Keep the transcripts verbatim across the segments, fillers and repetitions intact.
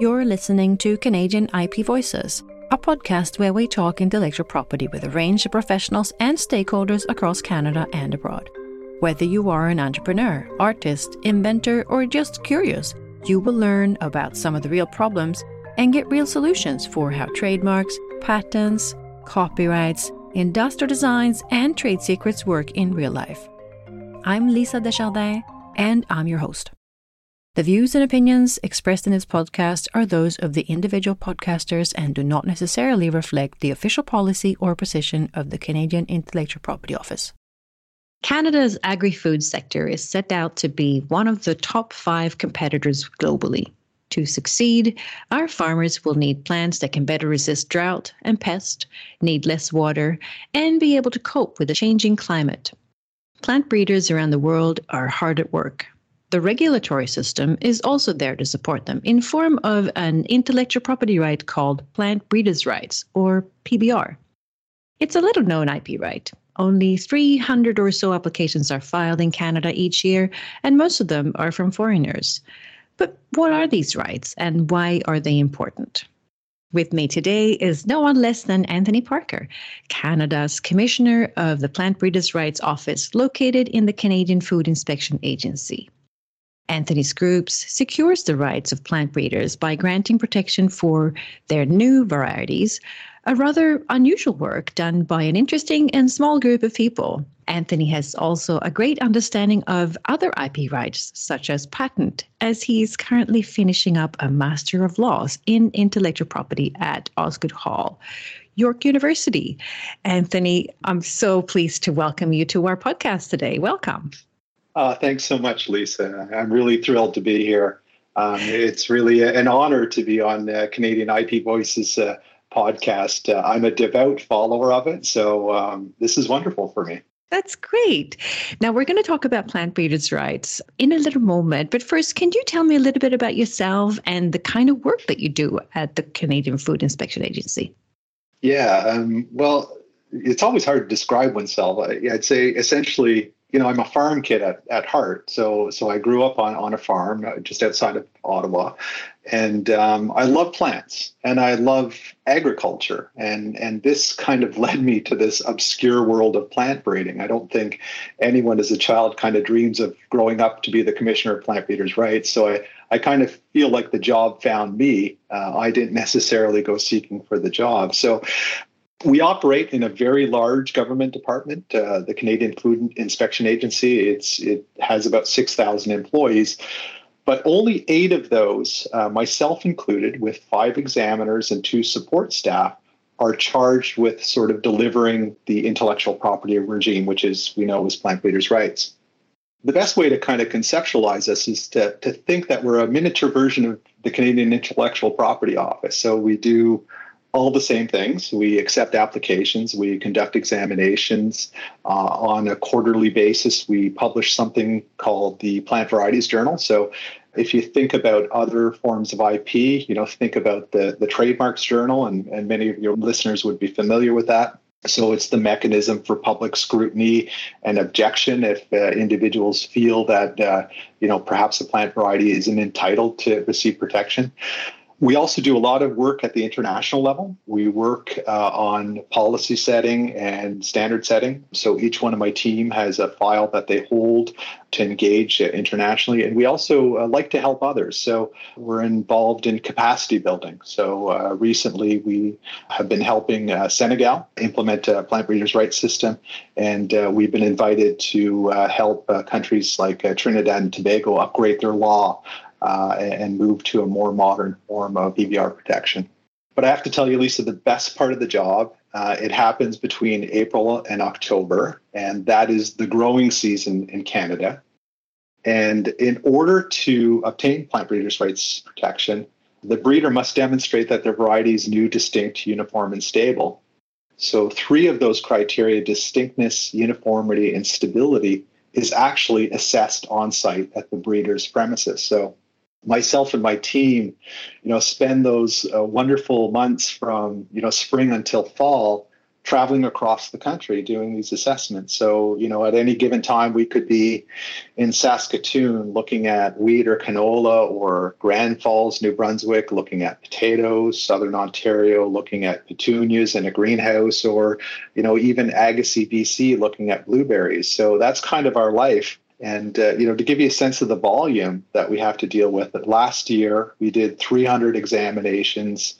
You're listening to Canadian I P Voices, a podcast where we talk intellectual property with a range of professionals and stakeholders across Canada and abroad. Whether you are an entrepreneur, artist, inventor, or just curious, you will learn about some of the real problems and get real solutions for how trademarks, patents, copyrights, industrial designs, and trade secrets work in real life. I'm Lisa Desjardins, and I'm your host. The views and opinions expressed in this podcast are those of the individual podcasters and do not necessarily reflect the official policy or position of the Canadian Intellectual Property Office. Canada's agri-food sector is set out to be one of the top five competitors globally. To succeed, our farmers will need plants that can better resist drought and pest, need less water, and be able to cope with a changing climate. Plant breeders around the world are hard at work. The regulatory system is also there to support them in form of an intellectual property right called Plant Breeders' Rights, or P B R. It's a little-known I P right. Only three hundred or so applications are filed in Canada each year, and most of them are from foreigners. But what are these rights, and why are they important? With me today is no one less than Anthony Parker, Canada's Commissioner of the Plant Breeders' Rights Office, located in the Canadian Food Inspection Agency. Anthony's group secures the rights of plant breeders by granting protection for their new varieties, a rather unusual work done by an interesting and small group of people. Anthony has also a great understanding of other I P rights, such as patent, as he is currently finishing up a Master of Laws in Intellectual Property at Osgoode Hall, York University. Anthony, I'm so pleased to welcome you to our podcast today. Welcome. Uh, thanks so much, Lisa. I'm really thrilled to be here. Um, it's really an honor to be on the Canadian I P Voices uh, podcast. Uh, I'm a devout follower of it, so um, this is wonderful for me. That's great. Now, we're going to talk about plant breeders' rights in a little moment, but first, can you tell me a little bit about yourself and the kind of work that you do at the Canadian Food Inspection Agency? Yeah, um, well, it's always hard to describe oneself. I'd say essentially, you know, I'm a farm kid at, at heart. So so I grew up on, on a farm just outside of Ottawa. And um, I love plants and I love agriculture. And, and this kind of led me to this obscure world of plant breeding. I don't think anyone as a child kind of dreams of growing up to be the Commissioner of Plant Breeders' Rights. So I, I kind of feel like the job found me. Uh, I didn't necessarily go seeking for the job. So we operate in a very large government department, uh, the Canadian Food Inspection Agency. It's it has about six thousand employees, but only eight of those, uh, myself included, with five examiners and two support staff, are charged with sort of delivering the intellectual property regime, which is we know is plant breeders' rights. The best way to kind of conceptualize us is to to think that we're a miniature version of the Canadian Intellectual Property Office. So we do all the same things. We accept applications. We conduct examinations uh, on a quarterly basis. We publish something called the Plant Varieties Journal. So if you think about other forms of I P, you know, think about the, the Trademarks Journal, and, and many of your listeners would be familiar with that. So it's the mechanism for public scrutiny and objection if uh, individuals feel that, uh, you know, perhaps a plant variety isn't entitled to receive protection. We also do a lot of work at the international level. We work uh, on policy setting and standard setting. So each one of my team has a file that they hold to engage internationally. And we also uh, like to help others. So we're involved in capacity building. So uh, recently we have been helping uh, Senegal implement a plant breeders' rights system. And uh, we've been invited to uh, help uh, countries like uh, Trinidad and Tobago upgrade their law Uh, and move to a more modern form of P B R protection. But I have to tell you, Lisa, the best part of the job, uh, it happens between April and October, and that is the growing season in Canada. And in order to obtain plant breeders' rights protection, the breeder must demonstrate that their variety is new, distinct, uniform, and stable. So three of those criteria, distinctness, uniformity, and stability, is actually assessed on-site at the breeder's premises. So myself and my team, you know, spend those uh, wonderful months from, you know, spring until fall traveling across the country doing these assessments. So, you know, at any given time, we could be in Saskatoon looking at wheat or canola, or Grand Falls, New Brunswick, looking at potatoes, Southern Ontario, looking at petunias in a greenhouse, or, you know, even Agassiz, B C, looking at blueberries. So that's kind of our life. And, uh, you know, to give you a sense of the volume that we have to deal with, last year we did three hundred examinations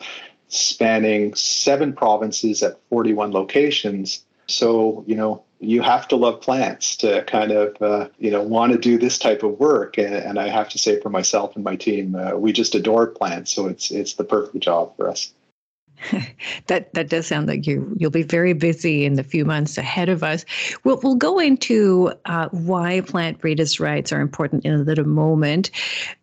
spanning seven provinces at forty-one locations. So, you know, you have to love plants to kind of, uh, you know, want to do this type of work. And, and I have to say for myself and my team, uh, we just adore plants. So it's it's the perfect job for us. that that does sound like you, you'll be very busy in the few months ahead of us. We'll, we'll go into uh, why plant-based rights are important in a little moment.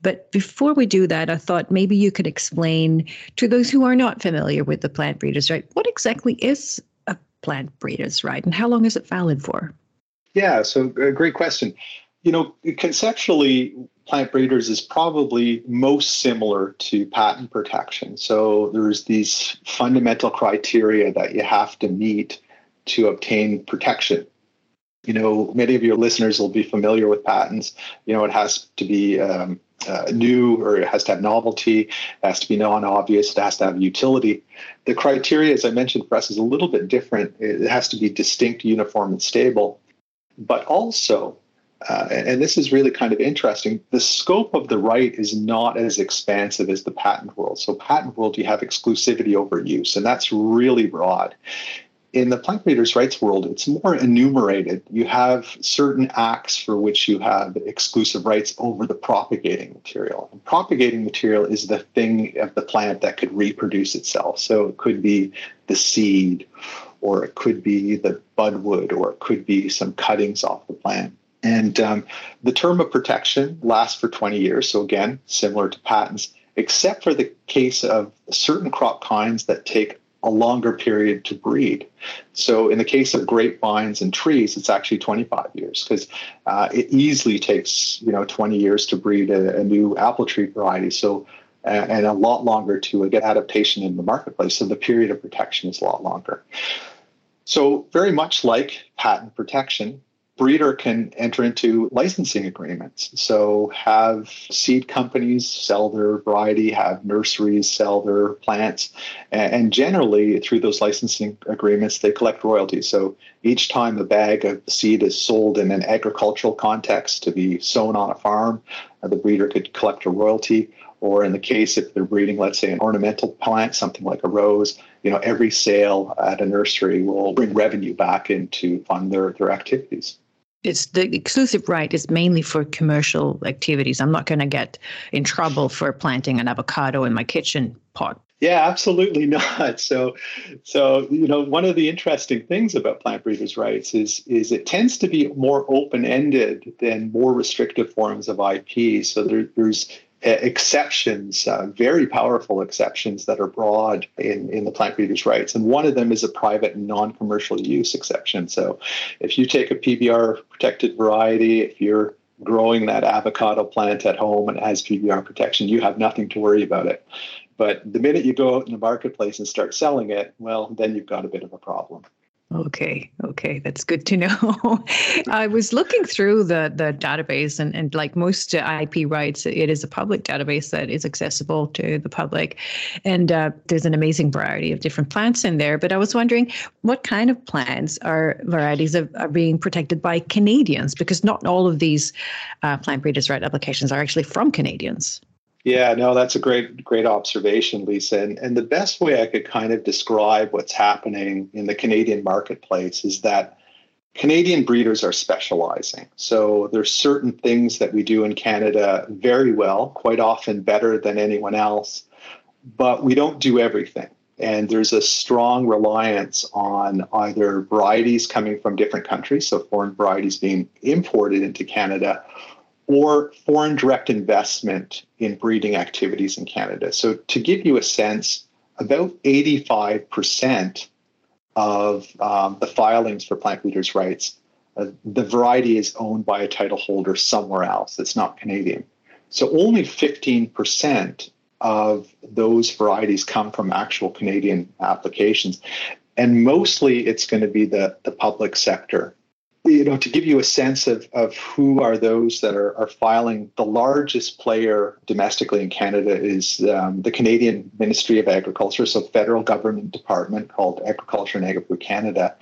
But before we do that, I thought maybe you could explain to those who are not familiar with the plant-based right, what exactly is a plant-based right and how long is it valid for? Yeah, so a great question. You know, conceptually, plant breeders is probably most similar to patent protection. So there's these fundamental criteria that you have to meet to obtain protection. You know, many of your listeners will be familiar with patents. You know, it has to be um, uh, new, or it has to have novelty, it has to be non-obvious, it has to have utility. The criteria, as I mentioned, for us is a little bit different. It has to be distinct, uniform, and stable, but also, Uh, and this is really kind of interesting, the scope of the right is not as expansive as the patent world. So patent world, you have exclusivity over use, and that's really broad. In the plant breeders' rights world, it's more enumerated. You have certain acts for which you have exclusive rights over the propagating material. And propagating material is the thing of the plant that could reproduce itself. So it could be the seed, or it could be the budwood, or it could be some cuttings off the plant. And um, the term of protection lasts for twenty years. So again, similar to patents, except for the case of certain crop kinds that take a longer period to breed. So in the case of grapevines and trees, it's actually twenty-five years because uh, it easily takes, you know, twenty years to breed a, a new apple tree variety. So uh, and a lot longer to get adaptation in the marketplace. So the period of protection is a lot longer. So very much like patent protection, breeder can enter into licensing agreements. So have seed companies sell their variety, have nurseries sell their plants, and generally through those licensing agreements, they collect royalties. So each time a bag of seed is sold in an agricultural context to be sown on a farm, the breeder could collect a royalty. Or in the case, if they're breeding, let's say, an ornamental plant, something like a rose, you know, every sale at a nursery will bring revenue back in to fund their, their activities. It's the exclusive right is mainly for commercial activities. I'm not going to get in trouble for planting an avocado in my kitchen pot. Yeah, absolutely not. So, so you know, one of the interesting things about plant breeders' rights is is it tends to be more open-ended than more restrictive forms of I P. So there, there's exceptions, uh, very powerful exceptions that are broad in, in the plant breeders' rights. And one of them is a private and non-commercial use exception. So if you take a P B R protected variety, if you're growing that avocado plant at home and it has P B R protection, you have nothing to worry about it. But the minute you go out in the marketplace and start selling it, well, then you've got a bit of a problem. Okay. Okay. That's good to know. I was looking through the, the database and, and like most I P rights, it is a public database that is accessible to the public. And uh, there's an amazing variety of different plants in there. But I was wondering what kind of plants are varieties of, are being protected by Canadians? Because not all of these uh, plant breeders' right applications are actually from Canadians. Yeah, no, that's a great, great observation, Lisa. And, and the best way I could kind of describe what's happening in the Canadian marketplace is that Canadian breeders are specializing. So there's certain things that we do in Canada very well, quite often better than anyone else, but we don't do everything. And there's a strong reliance on either varieties coming from different countries, so foreign varieties being imported into Canada, or foreign direct investment in breeding activities in Canada. So to give you a sense, about eighty-five percent of um, the filings for plant breeders' rights, uh, the variety is owned by a title holder somewhere else that's not Canadian. So only fifteen percent of those varieties come from actual Canadian applications. And mostly it's going to be the, the public sector. You know, to give you a sense of, of who are those that are, are filing, the largest player domestically in Canada is um, the Canadian Ministry of Agriculture, so federal government department called Agriculture and Agri-Food Canada.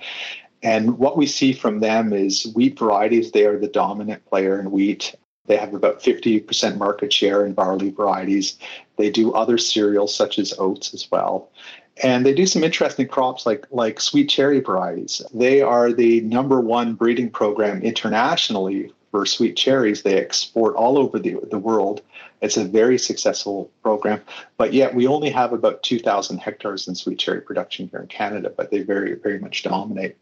And what we see from them is wheat varieties. They are the dominant player in wheat. They have about fifty percent market share in barley varieties. They do other cereals such as oats as well. And they do some interesting crops like, like sweet cherry varieties. They are the number one breeding program internationally for sweet cherries. They export all over the, the world. It's a very successful program. But yet we only have about two thousand hectares in sweet cherry production here in Canada, but they very, very much dominate.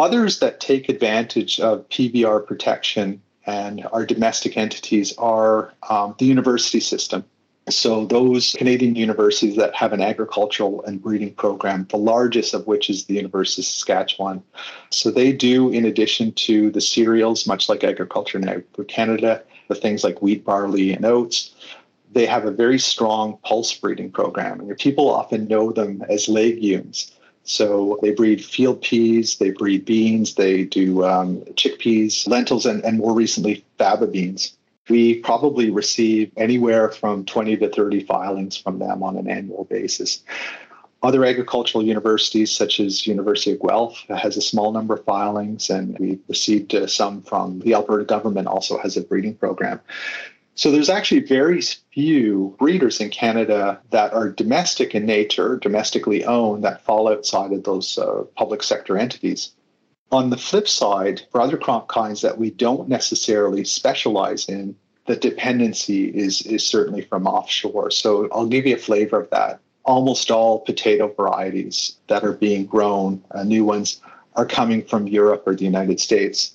Others that take advantage of P B R protection and our domestic entities are um, the university system. So those Canadian universities that have an agricultural and breeding program, the largest of which is the University of Saskatchewan. So they do, in addition to the cereals, much like Agriculture and Agri-Food Canada, the things like wheat, barley, and oats, they have a very strong pulse breeding program. And people often know them as legumes. So they breed field peas, they breed beans, they do um, chickpeas, lentils, and, and more recently, faba beans. We probably receive anywhere from twenty to thirty filings from them on an annual basis. Other agricultural universities, such as University of Guelph, has a small number of filings, and we've received uh, some from the Alberta government, also has a breeding program. So there's actually very few breeders in Canada that are domestic in nature, domestically owned, that fall outside of those uh, public sector entities. On the flip side, for other crop kinds that we don't necessarily specialize in, the dependency is, is certainly from offshore. So I'll give you a flavor of that. Almost all potato varieties that are being grown, uh, new ones, are coming from Europe or the United States.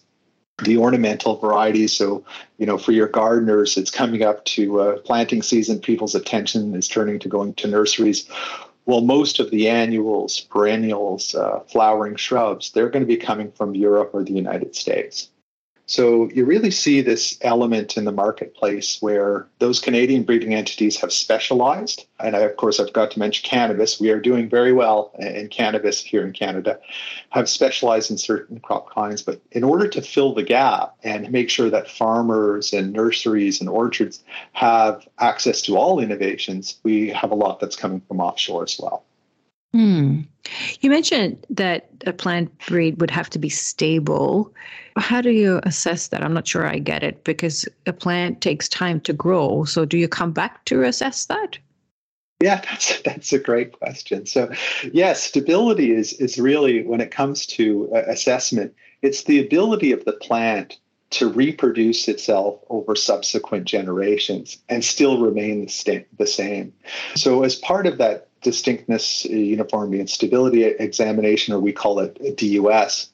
The ornamental varieties, so, you know, for your gardeners, it's coming up to uh, planting season. People's attention is turning to going to nurseries. Well, most of the annuals, perennials, uh, flowering shrubs, they're going to be coming from Europe or the United States. So you really see this element in the marketplace where those Canadian breeding entities have specialized. And I, of course, I forgot to mention cannabis. We are doing very well in cannabis here in Canada, have specialized in certain crop kinds. But in order to fill the gap and make sure that farmers and nurseries and orchards have access to all innovations, we have a lot that's coming from offshore as well. Hmm. You mentioned that a plant breed would have to be stable. How do you assess that? I'm not sure I get it, because a plant takes time to grow. So do you come back to assess that? Yeah, that's that's a great question. So, yes, stability is, is really, when it comes to uh, assessment, it's the ability of the plant to reproduce itself over subsequent generations and still remain the, st- the same. So as part of that distinctness, uniformity, and stability examination, or we call it a D U S,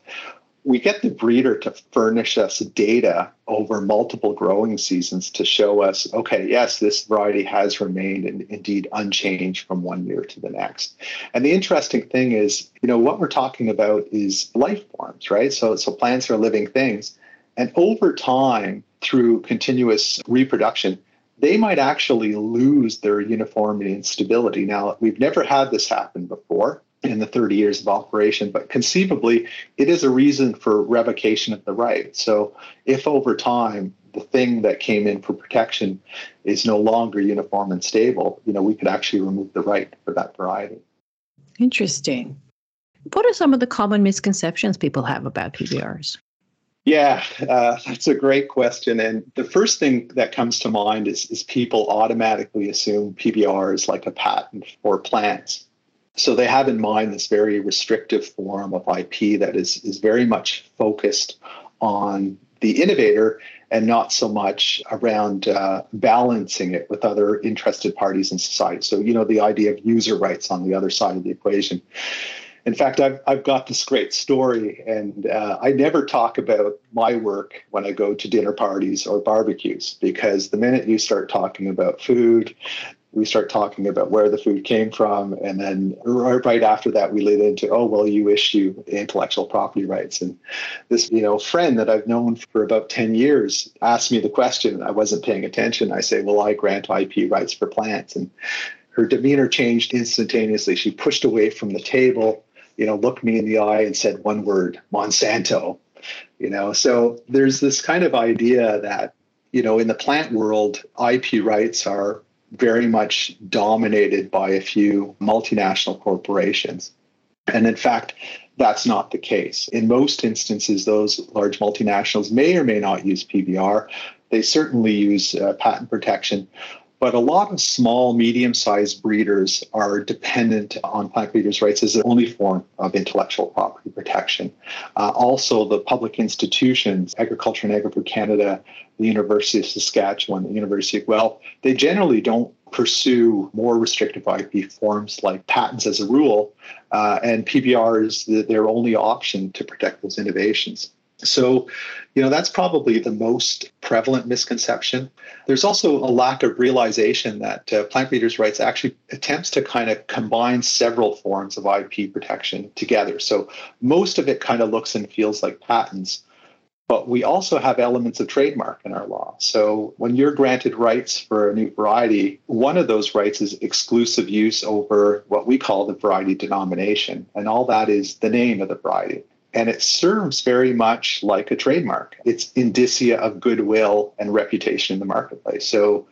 we get the breeder to furnish us data over multiple growing seasons to show us, okay, yes, this variety has remained and indeed unchanged from one year to the next. And the interesting thing is, you know, what we're talking about is life forms, right? So, so plants are living things. And over time, through continuous reproduction, they might actually lose their uniformity and stability. Now, we've never had this happen before in the thirty years of operation, but conceivably, it is a reason for revocation of the right. So if over time, the thing that came in for protection is no longer uniform and stable, you know, we could actually remove the right for that variety. Interesting. What are some of the common misconceptions people have about P B Rs? Yeah, uh, that's a great question. And the first thing that comes to mind is, is people automatically assume P B R is like a patent for plants. So they have in mind this very restrictive form of I P that is, is very much focused on the innovator and not so much around uh, balancing it with other interested parties in society. So, you know, the idea of user rights on the other side of the equation. In fact, I've, I've got this great story, and uh, I never talk about my work when I go to dinner parties or barbecues, because the minute you start talking about food, we start talking about where the food came from, and then right after that, we lead into, oh, well, you issue intellectual property rights. And this, you know, friend that I've known for about ten years asked me the question. I wasn't paying attention. I say, well, I grant I P rights for plants. And her demeanor changed instantaneously. She pushed away from the table. you know, looked me in the eye and said one word, Monsanto. You know, so there's this kind of idea that, you know, in the plant world, I P rights are very much dominated by a few multinational corporations. And in fact, that's not the case. In most instances, those large multinationals may or may not use P B R. They certainly use uh, patent protection. But a lot of small, medium-sized breeders are dependent on plant breeders' rights as their only form of intellectual property protection. Uh, also, the public institutions, Agriculture and Agri-Food Canada, the University of Saskatchewan, the University of Guelph, they generally don't pursue more restrictive I P forms like patents as a rule, uh, and P B R is the, their only option to protect those innovations. So, you know, that's probably the most prevalent misconception. There's also a lack of realization that uh, plant breeders' rights actually attempts to kind of combine several forms of I P protection together. So most of it kind of looks and feels like patents, but we also have elements of trademark in our law. So when you're granted rights for a new variety, one of those rights is exclusive use over what we call the variety denomination, and all that is the name of the variety. And it serves very much like a trademark. It's indicia of goodwill and reputation in the marketplace. So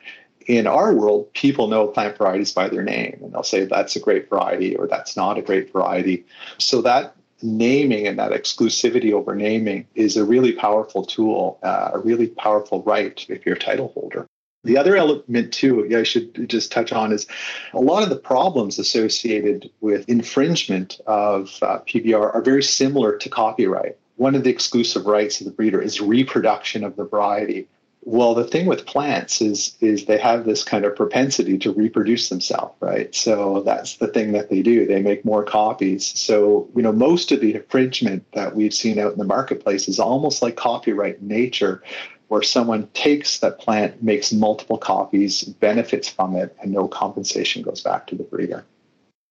in our world, people know plant varieties by their name, and they'll say that's a great variety or that's not a great variety. So that naming and that exclusivity over naming is a really powerful tool, uh, a really powerful right if you're a title holder. The other element, too, I should just touch on is a lot of the problems associated with infringement of uh, P B R are very similar to copyright. One of the exclusive rights of the breeder is reproduction of the variety. Well, the thing with plants is, is they have this kind of propensity to reproduce themselves, right? So that's the thing that they do. They make more copies. So, you know, most of the infringement that we've seen out in the marketplace is almost like copyright in nature, where someone takes that plant, makes multiple copies, benefits from it, and no compensation goes back to the breeder.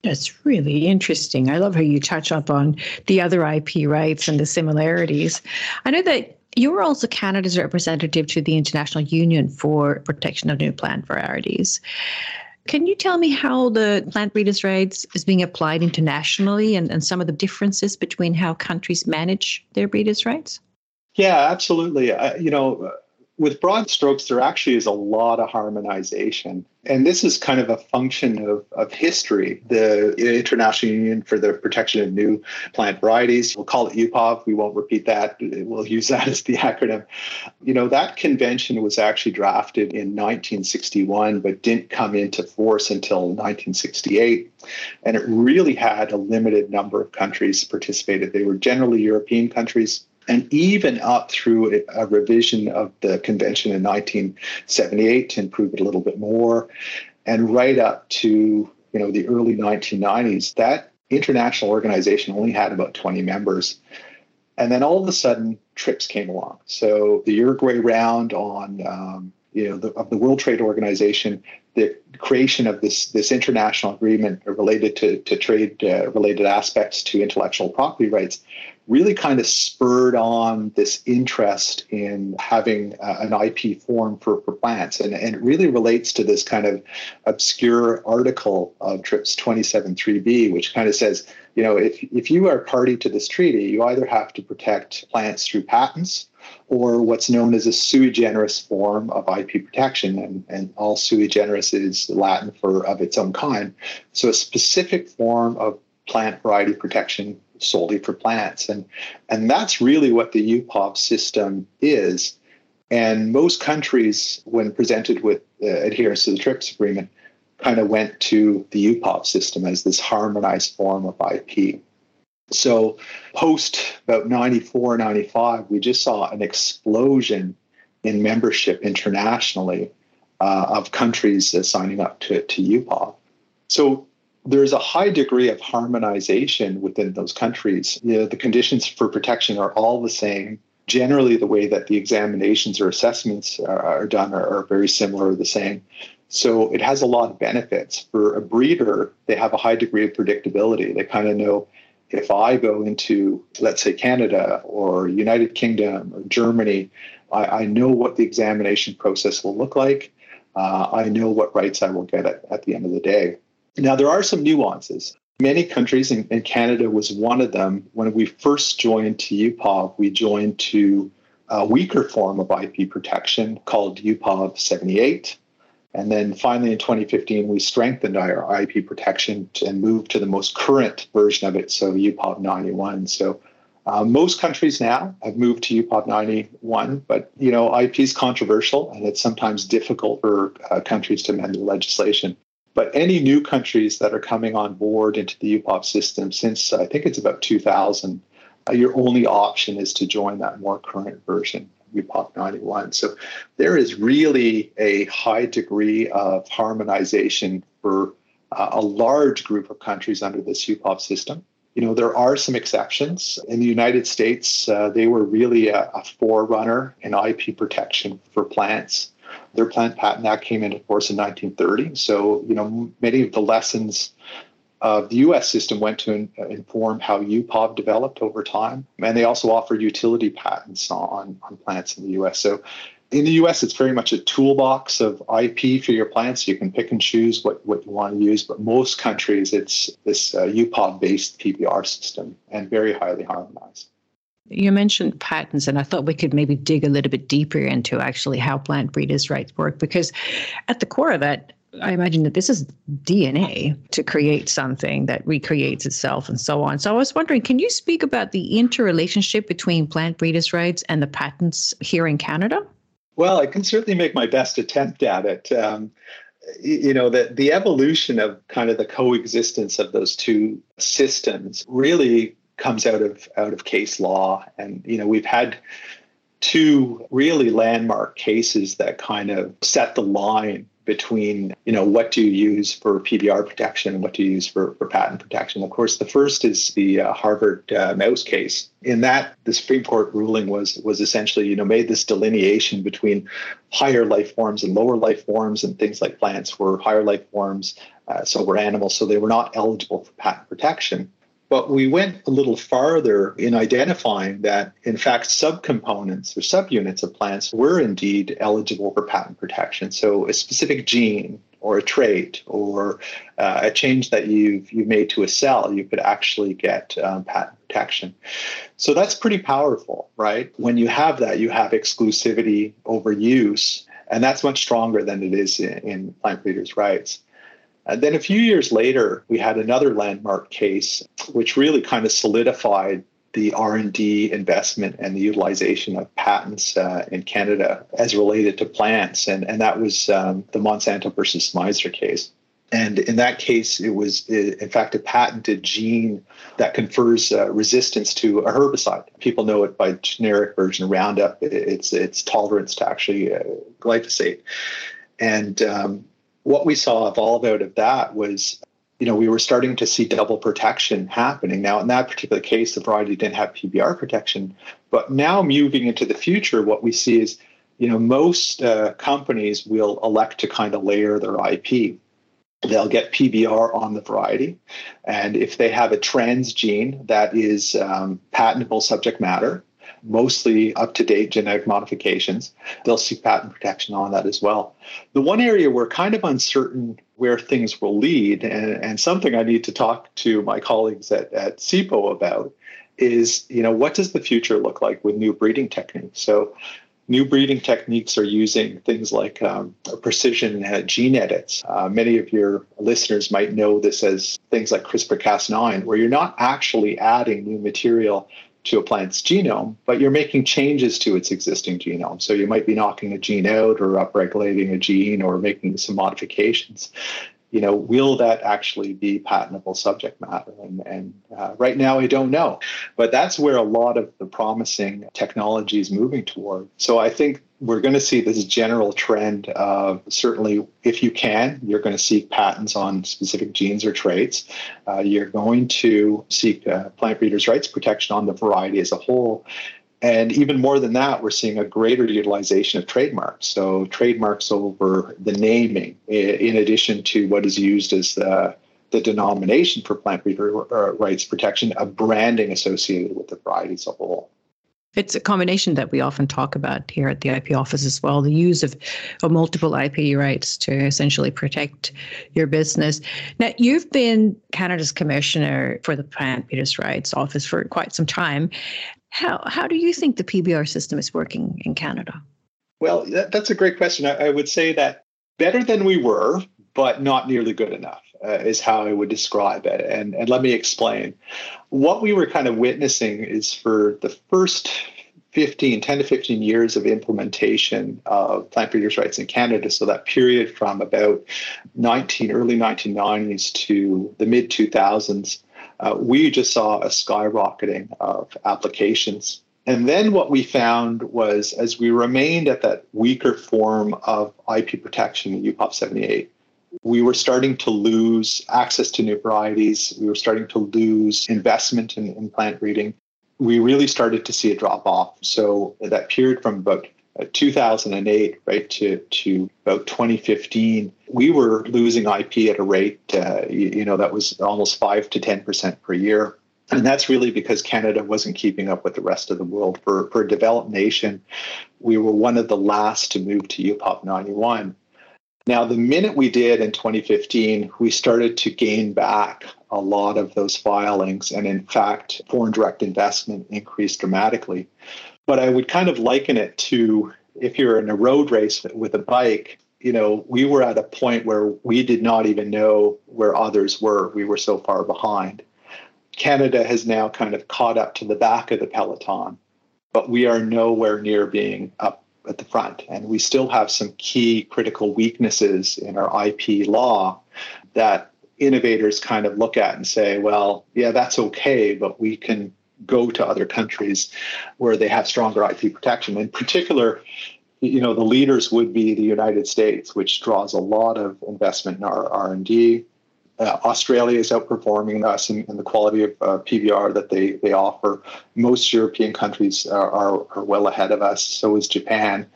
That's really interesting. I love how you touch up on the other I P rights and the similarities. I know that you were also Canada's representative to the International Union for Protection of New Plant Varieties. Can you tell me how the plant breeders' rights is being applied internationally and, and some of the differences between how countries manage their breeders' rights? Yeah, absolutely. Uh, you know, with broad strokes, there actually is a lot of harmonization. And this is kind of a function of, of history. The International Union for the Protection of New Plant Varieties, we'll call it U P O V. We won't repeat that. We'll use that as the acronym. You know, that convention was actually drafted in nineteen sixty-one, but didn't come into force until nineteen sixty-eight. And it really had a limited number of countries participated. They were generally European countries, and even up through a revision of the convention in nineteen seventy-eight to improve it a little bit more, and right up to, you know, the early nineteen nineties, that international organization only had about twenty members. And then all of a sudden, TRIPS came along. So the Uruguay round on, um, you know, the, of the World Trade Organization, the creation of this, this international agreement related to, to trade-related uh, aspects to intellectual property rights really kind of spurred on this interest in having uh, an I P form for, for plants. And, and it really relates to this kind of obscure article of TRIPS twenty-seven three B, which kind of says, you know, if, if you are party to this treaty, you either have to protect plants through patents or what's known as a sui generis form of I P protection. And, and all sui generis is Latin for of its own kind. So a specific form of plant variety protection solely for plants. And, and that's really what the U P O V system is. And most countries, when presented with uh, adherence to the TRIPS agreement, kind of went to the U P O V system as this harmonized form of I P. So post about ninety-four, ninety-five, we just saw an explosion in membership internationally uh, of countries uh, signing up to, to U P O V. So there's a high degree of harmonization within those countries. You know, the conditions for protection are all the same. Generally, the way that the examinations or assessments are, are done are, are very similar or the same. So it has a lot of benefits. For a breeder, they have a high degree of predictability. They kind of know, if I go into, let's say, Canada or United Kingdom or Germany, I, I know what the examination process will look like. Uh, I know what rights I will get at, at the end of the day. Now, there are some nuances. many countries, and, and Canada was one of them. When we first joined to U P O V, we joined to a weaker form of I P protection called U P O V seventy-eight. And then finally in twenty fifteen, we strengthened our I P protection and moved to the most current version of it, so U P O V ninety-one. So uh, most countries now have moved to U P O V ninety-one, but, you know, I P is controversial and it's sometimes difficult for uh, countries to amend the legislation. But any new countries that are coming on board into the U P O V system since, uh, I think it's about two thousand, uh, your only option is to join that more current version. U P O V ninety-one. So there is really a high degree of harmonization for uh, a large group of countries under this U P O V system. You know, there are some exceptions. In the United States, uh, they were really a, a forerunner in I P protection for plants. Their Plant Patent Act came into force in nineteen thirty. So, you know, many of the lessons of the U S system went to in, uh, inform how U P O V developed over time. And they also offer utility patents on, on plants in the U S. So in the U S, it's very much a toolbox of I P for your plants. You can pick and choose what, what you want to use. But most countries, it's this uh, U P O V-based P B R system and very highly harmonized. You mentioned patents, and I thought we could maybe dig a little bit deeper into actually how plant breeders' rights work, because at the core of that, I imagine that this is D N A to create something that recreates itself and so on. So I was wondering, can you speak about the interrelationship between plant breeders' rights and the patents here in Canada? Well, I can certainly make my best attempt at it. Um, you know, the, the evolution of kind of the coexistence of those two systems really comes out of out of case law. And, you know, we've had two really landmark cases that kind of set the line between, you know, what do you use for P B R protection and what do you use for, for patent protection. Of course, the first is the uh, Harvard uh, mouse case. In that, the Supreme Court ruling was was essentially, you know, made this delineation between higher life forms and lower life forms, and things like plants were higher life forms, uh, so were animals, so they were not eligible for patent protection. But we went a little farther in identifying that, in fact, subcomponents or subunits of plants were indeed eligible for patent protection. So a specific gene or a trait or uh, a change that you've, you've made to a cell, you could actually get um, patent protection. So that's pretty powerful, right? When you have that, you have exclusivity over use, and that's much stronger than it is in, in plant breeders' rights. And then a few years later, we had another landmark case, which really kind of solidified the R and D investment and the utilization of patents uh, in Canada as related to plants. And, and that was um, the Monsanto versus Smyser case. And in that case, it was, in fact, a patented gene that confers uh, resistance to a herbicide. People know it by generic version Roundup. It's, it's tolerance to actually uh, glyphosate. And um what we saw evolve out of that was, you know, we were starting to see double protection happening. Now, in that particular case, the variety didn't have P B R protection. But now moving into the future, what we see is, you know, most uh, companies will elect to kind of layer their I P. They'll get P B R on the variety. And if they have a transgene that is um, patentable subject matter, mostly up-to-date genetic modifications, they'll seek patent protection on that as well. The one area we're kind of uncertain where things will lead, and, and something I need to talk to my colleagues at, at SIPO about, is, you know, what does the future look like with new breeding techniques? So new breeding techniques are using things like um, precision uh, gene edits. Uh, many of your listeners might know this as things like CRISPR Cas nine, where you're not actually adding new material to a plant's genome, but you're making changes to its existing genome. So you might be knocking a gene out or upregulating a gene or making some modifications. You know, will that actually be patentable subject matter? And, and uh, right now, I don't know. But that's where a lot of the promising technology is moving toward. So I think we're going to see this general trend of certainly, if you can, you're going to seek patents on specific genes or traits. Uh, you're going to seek uh, plant breeders' rights protection on the variety as a whole. And even more than that, we're seeing a greater utilization of trademarks. So trademarks over the naming, in addition to what is used as the, the denomination for plant breeder rights protection, a branding associated with the variety as a whole. It's a combination that we often talk about here at the I P office as well, the use of, of multiple I P rights to essentially protect your business. Now, you've been Canada's Commissioner for the Plant Breeders' Rights Office for quite some time. How how do you think the P B R system is working in Canada? Well, that, that's a great question. I, I would say that better than we were, but not nearly good enough uh, is how I would describe it. And, and let me explain. What we were kind of witnessing is for the first fifteen, ten to fifteen years of implementation of plant breeders' rights in Canada, so that period from about nineteen, early nineteen nineties to the mid two thousands, uh, we just saw a skyrocketing of applications. And then what we found was, as we remained at that weaker form of I P protection, U P O V seventy-eight, we were starting to lose access to new varieties. We were starting to lose investment in, in plant breeding. We really started to see a drop off. So that period from about two thousand eight right to, to about twenty fifteen, we were losing I P at a rate, uh, you, you know, that was almost five to ten percent per year. And that's really because Canada wasn't keeping up with the rest of the world. For, for a developed nation, we were one of the last to move to U P O V ninety-one. Now, the minute we did in twenty fifteen, we started to gain back a lot of those filings. And in fact, foreign direct investment increased dramatically. But I would kind of liken it to if you're in a road race with a bike, you know, we were at a point where we did not even know where others were. We were so far behind. Canada has now kind of caught up to the back of the peloton, but we are nowhere near being up at the front. And we still have some key critical weaknesses in our I P law that innovators kind of look at and say, well, yeah, that's okay, but we can go to other countries where they have stronger I P protection. In particular, you know, the leaders would be the United States, which draws a lot of investment in our R and D. Uh, Australia is outperforming us in, in the quality of uh, P B R that they, they offer. Most European countries are, are, are well ahead of us, so is Japan.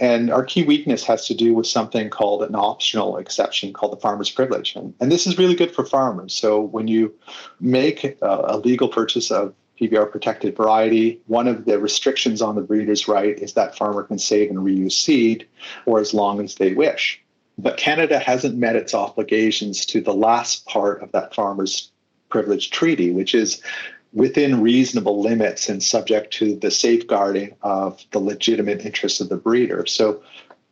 And our key weakness has to do with something called an optional exception called the farmer's privilege. And, and this is really good for farmers. So when you make a, a legal purchase of P B R-protected variety, one of the restrictions on the breeder's right is that farmer can save and reuse seed for as long as they wish. But Canada hasn't met its obligations to the last part of that farmer's privilege treaty, which is within reasonable limits and subject to the safeguarding of the legitimate interests of the breeder. So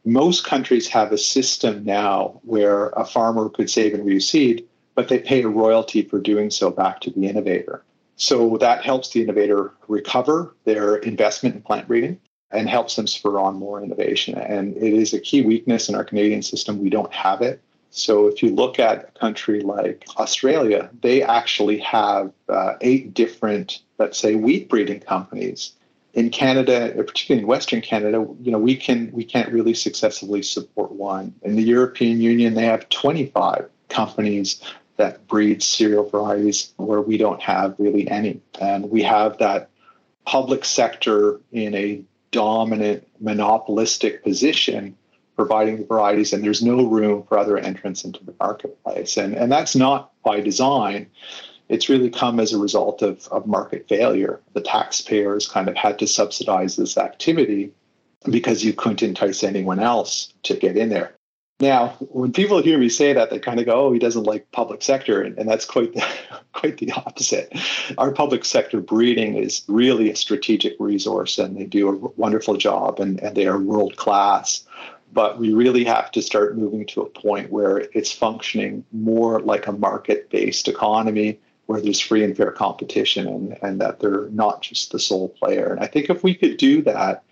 most countries have a system now where a farmer could save and reuse seed, but they pay a royalty for doing so back to the innovator. So that helps the innovator recover their investment in plant breeding and helps them spur on more innovation. And it is a key weakness in our Canadian system. We don't have it. So if you look at a country like Australia, they actually have uh, eight different, let's say, wheat breeding companies. In Canada, particularly in Western Canada, you know, we can we can't really successfully support one. In the European Union, they have twenty-five companies that breed cereal varieties where we don't have really any. And we have that public sector in a dominant monopolistic position providing the varieties, and there's no room for other entrants into the marketplace. And, and that's not by design. It's really come as a result of, of market failure. The taxpayers kind of had to subsidize this activity because you couldn't entice anyone else to get in there. Now, when people hear me say that, they kind of go, oh, he doesn't like public sector. And, and that's quite the, quite the opposite. Our public sector breeding is really a strategic resource, and they do a wonderful job, and, and they are world class. But we really have to start moving to a point where it's functioning more like a market-based economy where there's free and fair competition, and, and that they're not just the sole player. And I think if we could do that,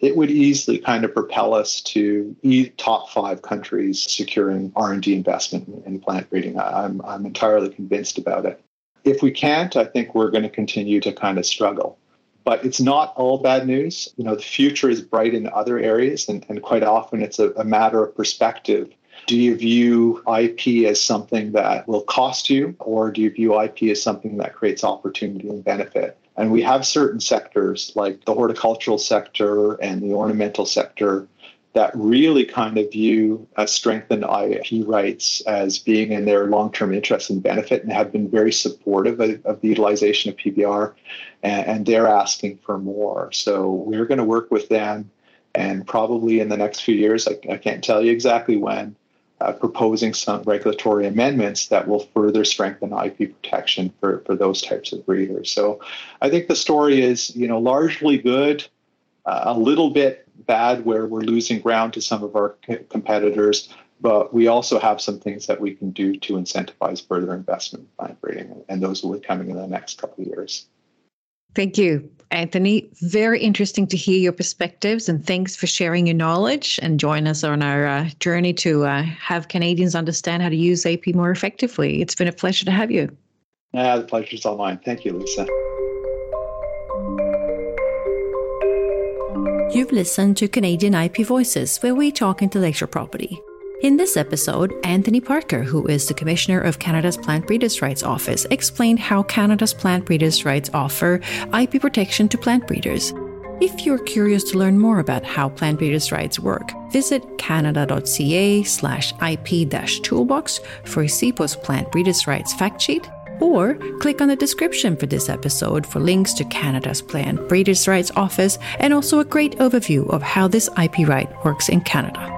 it would easily kind of propel us to e- top five countries securing R and D investment in, in plant breeding. I, I'm, I'm entirely convinced about it. If we can't, I think we're going to continue to kind of struggle. But it's not all bad news. You know, the future is bright in other areas, and, and quite often it's a, a matter of perspective. Do you view I P as something that will cost you, or do you view I P as something that creates opportunity and benefit? And we have certain sectors like the horticultural sector and the ornamental sector that really kind of view uh, strengthened I P rights as being in their long-term interest and benefit, and have been very supportive of, of the utilization of P B R, and, and they're asking for more. So we're going to work with them, and probably in the next few years, I, I can't tell you exactly when, uh, proposing some regulatory amendments that will further strengthen I P protection for, for those types of breeders. So I think the story is, you know, largely good, uh, a little bit bad where we're losing ground to some of our c competitors, but we also have some things that we can do to incentivize further investment in plant breeding, and those will be coming in the next couple of years. Thank you, Anthony. Very interesting to hear your perspectives, and thanks for sharing your knowledge, and join us on our uh, journey to uh, have Canadians understand how to use A P more effectively. It's been a pleasure to have you. Yeah, the pleasure's all mine. Thank you, Lisa. You've listened to Canadian I P Voices, where we talk intellectual property. In this episode, Anthony Parker, who is the Commissioner of Canada's Plant Breeders' Rights Office, explained how Canada's Plant Breeders' Rights offer I P protection to plant breeders. If you're curious to learn more about how plant breeders' rights work, visit canada dot c a slash I P dash toolbox for SIPO's Plant Breeders' Rights fact sheet, or click on the description for this episode for links to Canada's Plant Breeders' Rights Office and also a great overview of how this I P right works in Canada.